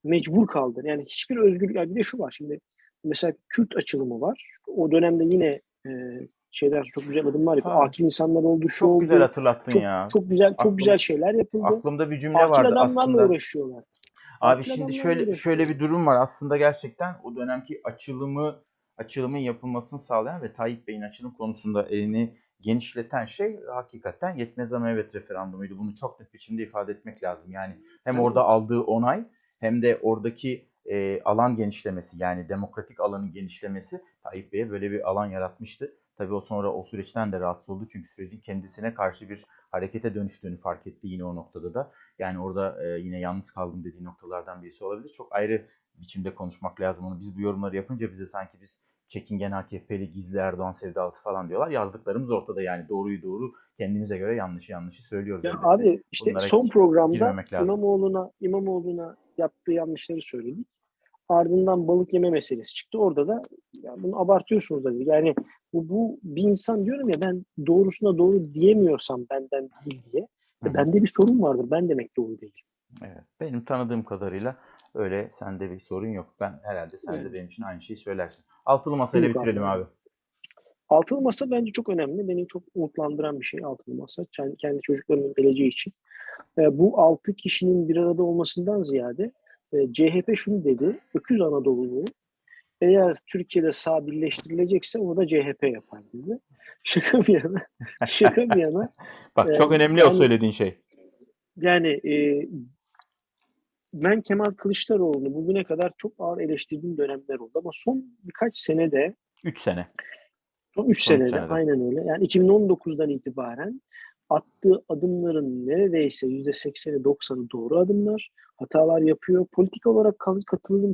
mecbur kaldığını yani hiçbir özgürlük, yani bir de şu var şimdi mesela Kürt açılımı var. O dönemde yine şeyler, çok güzel adımlar yapıldı. Akil insanlar oldu, şu çok oldu. Çok güzel hatırlattın çok, ya. Çok güzel şeyler yapıldı. Aklımda bir cümle vardı aslında. Akil adamlarla uğraşıyorlar. Abi akil şimdi şöyle bir durum var. Aslında gerçekten o dönemki açılımın yapılmasını sağlayan ve Tayyip Bey'in açılım konusunda elini genişleten şey hakikaten yetmez ama evet referandumuydu. Bunu çok net biçimde ifade etmek lazım. Yani hem orada aldığı onay hem de oradaki alan genişlemesi, yani demokratik alanın genişlemesi Tayyip Bey'e böyle bir alan yaratmıştı. Tabii o sonra o süreçten de rahatsız oldu. Çünkü sürecin kendisine karşı bir harekete dönüştüğünü fark etti yine o noktada da. Yani orada yine yalnız kaldım dediği noktalardan birisi olabilir. Çok ayrı biçimde konuşmak lazım onu. Biz bu yorumları yapınca bize sanki biz çekingen AKP'li, gizli Erdoğan sevdalısı falan diyorlar. Yazdıklarımız ortada yani, doğruyu doğru, kendimize göre yanlışı söylüyoruz. Ya abi işte bunlara son programda İmamoğlu'na yaptığı yanlışları söyledik. Ardından balık yeme meselesi çıktı. Orada da yani bunu abartıyorsunuz da. Yani bu bir insan, diyorum ya, ben doğrusuna doğru diyemiyorsam benden değil diye. Bende bir sorun vardır. Ben demek doğru değil. Evet. Benim tanıdığım kadarıyla öyle, sende bir sorun yok. Ben herhalde sen de benim için aynı şeyi söylersin. Altılı masayla bitirelim abi. Altılı masa bence çok önemli. Beni çok umutlandıran bir şey altılı masa. Kendi çocuklarımın geleceği için. Bu 6 kişinin bir arada olmasından ziyade CHP şunu dedi: öküz Anadolu'yu eğer Türkiye'de sağ birleştirilecekse onu da CHP yapar dedi. Şaka bir yana. Bak çok önemli o söylediğin şey. Yani ben Kemal Kılıçdaroğlu'nu bugüne kadar çok ağır eleştirdiğim dönemler oldu ama son birkaç senede 3 sene. Son 3 senede aynen öyle. Yani 2019'dan itibaren attığı adımların neredeyse %80'i 90'ı doğru adımlar. Hatalar yapıyor. Politik olarak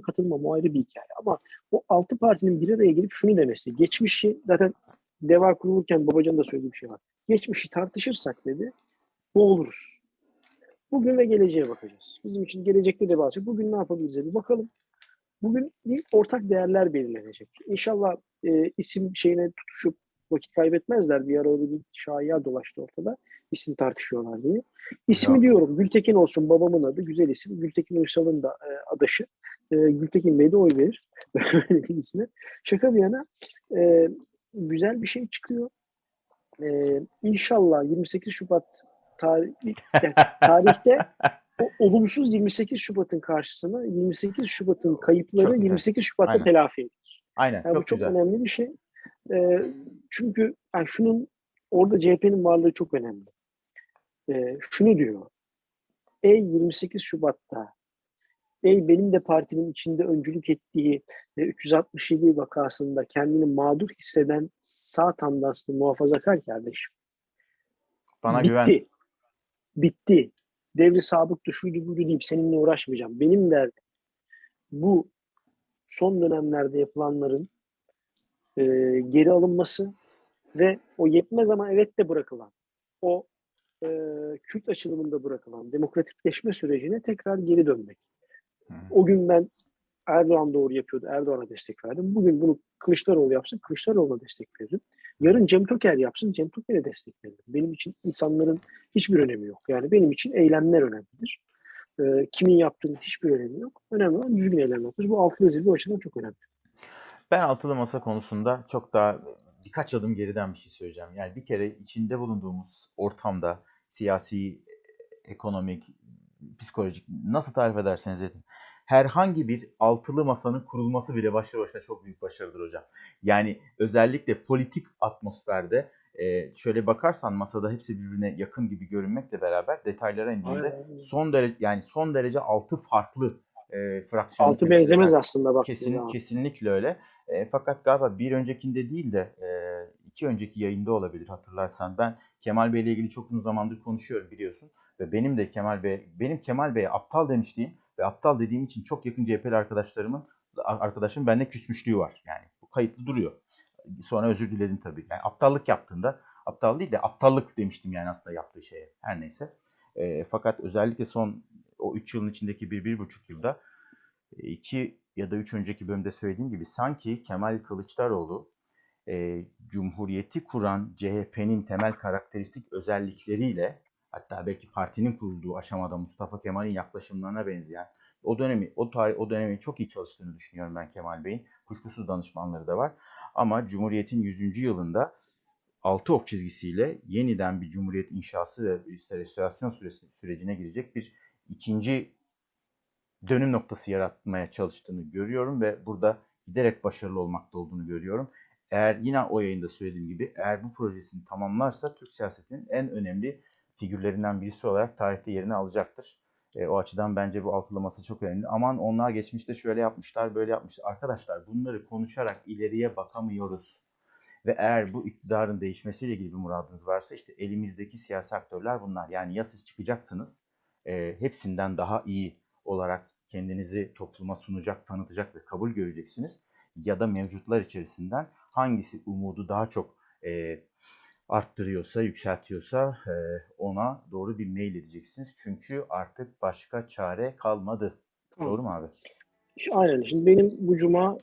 katılmam o ayrı bir hikaye. Ama o 6 partinin bir araya gelip şunu demesi. Geçmişi, zaten DEVA kurulurken Babacan da söylediği bir şey var. Geçmişi tartışırsak dedi, boğuluruz. Bugün ve geleceğe bakacağız. Bizim için gelecekte de bahsediyor. Bugün ne yapabiliriz? Bir bakalım. Bugün bir ortak değerler belirlenecek. İnşallah isim şeyine tutuşup vakit kaybetmezler. Bir ara öyle bir şaiya dolaştı ortada. İsim tartışıyorlar diye. İsmi diyorum, Gültekin olsun babamın adı. Güzel isim. Gültekin Uysal'ın da adaşı. Gültekin Bey de oy verir. Böyle bir ismi. Şaka bir yana güzel bir şey çıkıyor. İnşallah 28 Şubat tarihte o olumsuz 28 Şubat'ın karşısına 28 Şubat'ın kayıpları 28 Şubat'ta aynen. Telafi edilir. Aynen. Yani çok bu çok güzel. Önemli bir şey. Çünkü yani şunun, orada CHP'nin varlığı çok önemli. Şunu diyor: Ey 28 Şubat'ta benim de partimin içinde öncülük ettiği 367 vakasında kendini mağdur hisseden sağ tandanslı muhafazakar kardeşim. Bana güven. Bitti. Devri sabıktı, şuydu buydu deyip seninle uğraşmayacağım. Benim derdim bu son dönemlerde yapılanların geri alınması ve o yetmez ama evet de bırakılan, o Kürt açılımında bırakılan demokratikleşme sürecine tekrar geri dönmek. O gün ben Erdoğan doğru yapıyordu, Erdoğan'a destek verdim. Bugün bunu Kılıçdaroğlu yapsın, Kılıçdaroğlu'na destek veririm. Yarın Cem Töker yapsın, Cem Töker'e destek veririm. Benim için insanların hiçbir önemi yok. Yani benim için eylemler önemlidir. Kimin yaptığının hiçbir önemi yok. Önemli olan düzgün eylemler yapıyoruz. Bu altılı zirve o açıdan çok önemli. Ben altılı masa konusunda çok daha birkaç adım geriden bir şey söyleyeceğim. Yani bir kere içinde bulunduğumuz ortamda siyasi, ekonomik, psikolojik, nasıl tarif ederseniz edin, herhangi bir altılı masanın kurulması bile başlı başına çok büyük başarıdır hocam. Yani özellikle politik atmosferde şöyle bakarsan masada hepsi birbirine yakın gibi görünmekle beraber detaylara indiğinde son derece altı farklı fraksiyon. Altı benzemez aslında bak. Kesinlikle öyle. Fakat galiba bir öncekinde değil de iki önceki yayında olabilir hatırlarsan. Ben Kemal Bey'le ilgili çok uzun zamandır konuşuyorum biliyorsun. Ve benim de Kemal Bey'e aptal demiştiğim ve aptal dediğim için çok yakın CHP'li arkadaşım benimle küsmüşlüğü var. Yani bu kayıtlı duruyor. Sonra özür diledim tabii. Yani aptallık yaptığında, aptal değil de aptallık demiştim yani aslında yaptığı şeye. Her neyse. Fakat özellikle son o 3 yılın içindeki 1-1,5 yılda 2 ya da 3 önceki bölümde söylediğim gibi sanki Kemal Kılıçdaroğlu Cumhuriyeti kuran CHP'nin temel karakteristik özellikleriyle, hatta belki partinin kurulduğu aşamada Mustafa Kemal'in yaklaşımlarına benzeyen, o dönemi çok iyi çalıştığını düşünüyorum ben Kemal Bey'in. Kuşkusuz danışmanları da var. Ama Cumhuriyet'in 100. yılında 6 ok çizgisiyle yeniden bir Cumhuriyet inşası ve restorasyon sürecine girecek bir ikinci dönüm noktası yaratmaya çalıştığını görüyorum ve burada giderek başarılı olmakta olduğunu görüyorum. Eğer yine o yayında söylediğim gibi eğer bu projesini tamamlarsa Türk siyasetinin en önemli figürlerinden birisi olarak tarihte yerini alacaktır. O açıdan bence bu altılı masa çok önemli. Aman onlar geçmişte şöyle yapmışlar, böyle yapmışlar. Arkadaşlar bunları konuşarak ileriye bakamıyoruz. Ve eğer bu iktidarın değişmesiyle ilgili bir muradınız varsa işte elimizdeki siyasi aktörler bunlar. Yani ya siz çıkacaksınız hepsinden daha iyi olarak kendinizi topluma sunacak, tanıtacak ve kabul göreceksiniz. Ya da mevcutlar içerisinden hangisi umudu daha çok arttırıyorsa, yükseltiyorsa ona doğru bir mail edeceksiniz. Çünkü artık başka çare kalmadı. Hı. Doğru mu abi? Aynen. Şimdi benim bu cuma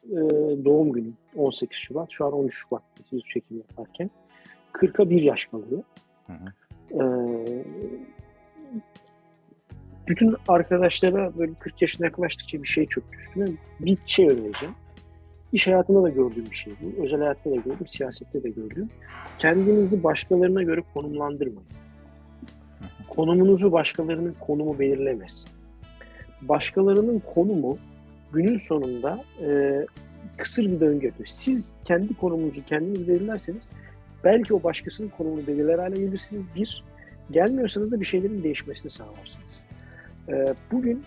doğum günüm 18 Şubat. Şu an 13 Şubat. Siz çekim yaparken 40'a 1 yaş kalıyor. Hı hı. Bütün arkadaşlara böyle 40 yaşına yaklaştıkça bir şey çöktü üstüne. Bir şey önereceğim. İş hayatında da gördüğüm bir şey bu. Özel hayatta da gördüm, siyasette de gördüm. Kendinizi başkalarına göre konumlandırmayın. Konumunuzu başkalarının konumu belirlemez. Başkalarının konumu günün sonunda kısır bir döngü yapıyor. Siz kendi konumunuzu kendiniz belirlerseniz belki o başkasının konumunu belirler hale gelirsiniz. Bir, gelmiyorsanız da bir şeylerin değişmesini sağlarsınız. Bugün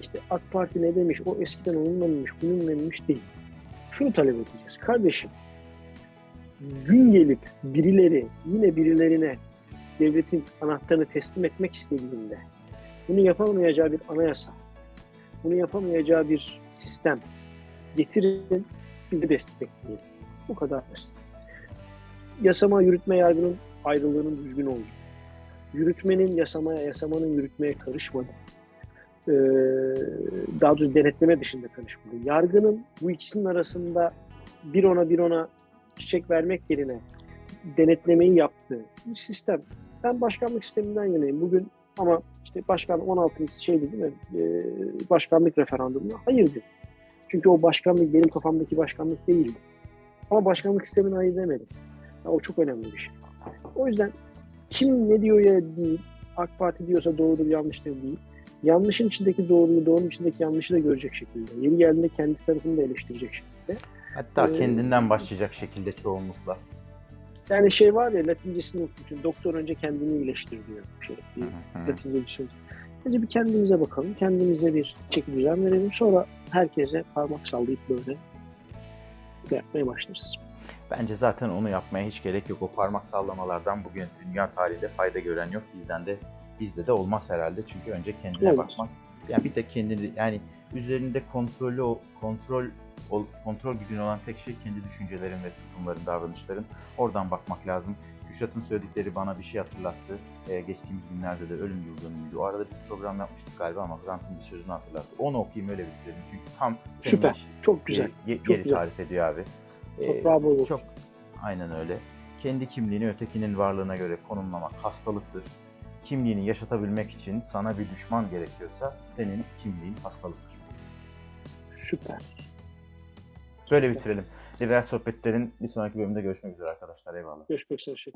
İşte AK Parti ne demiş, o eskiden onunlanmış, bununlanmış değil. Şunu talep edeceğiz. Kardeşim, gün gelip birilerine devletin anahtarını teslim etmek istediğinde bunu yapamayacağı bir anayasa, bunu yapamayacağı bir sistem getirin, bizi destekleyin. Bu kadar. Yasama, yürütme yargının ayrılığının düzgün olduğu, yürütmenin yasamaya, yasamanın yürütmeye karışmadığı, daha doğrusu denetleme dışında karışmalı. Yargının bu ikisinin arasında bir ona çiçek vermek yerine denetlemeyi yaptığı bir sistem. Ben başkanlık sisteminden yanayım bugün ama işte başkan 16. şeydi değil mi? Başkanlık referandumuna hayır dedim. Çünkü o başkanlık benim kafamdaki başkanlık değildi. Ama başkanlık sistemine hayır demedim. Ya, o çok önemli bir şey. O yüzden kim ne diyor ya değil, AK Parti diyorsa doğrudur yanlıştır değil. Yanlışın içindeki doğruyu, doğrunun içindeki yanlışı da görecek şekilde. Yeni geldiğinde kendi tarafını da eleştirecek şekilde. Hatta kendinden başlayacak şekilde çoğunlukla. Yani şey var ya, Latincesini unutmuşum. Doktor önce kendini iyileştir diyor. Latincesini. Önce bir kendimize bakalım, kendimize bir çekidüzen verelim. Sonra herkese parmak sallayıp böyle yapmaya başlarız. Bence zaten onu yapmaya hiç gerek yok. O parmak sallamalardan bugün dünya tarihinde fayda gören yok. Bizde de olmaz herhalde. Çünkü önce kendine bakmak. Yani bir de kendini, yani üzerinde kontrol gücün olan tek şey kendi düşüncelerin ve tutumların, davranışların. Oradan bakmak lazım. Kürşat'ın söyledikleri bana bir şey hatırlattı. Geçtiğimiz günlerde de ölüm yıldönümüydü. O arada biz program yapmıştık galiba ama Grant'ın bir sözünü hatırlattı. Onu okuyayım, öyle bitirelim. Çünkü tam süper, çok güzel. Yeri tarif ediyor abi. Çok aynen öyle. Kendi kimliğini ötekinin varlığına göre konumlamak hastalıktır. Kimliğini yaşatabilmek için sana bir düşman gerekiyorsa senin kimliğin hastalıktır. Süper. Böyle bitirelim. Diğer sohbetlerin bir sonraki bölümde görüşmek üzere arkadaşlar. Eyvallah. Görüşmek üzere.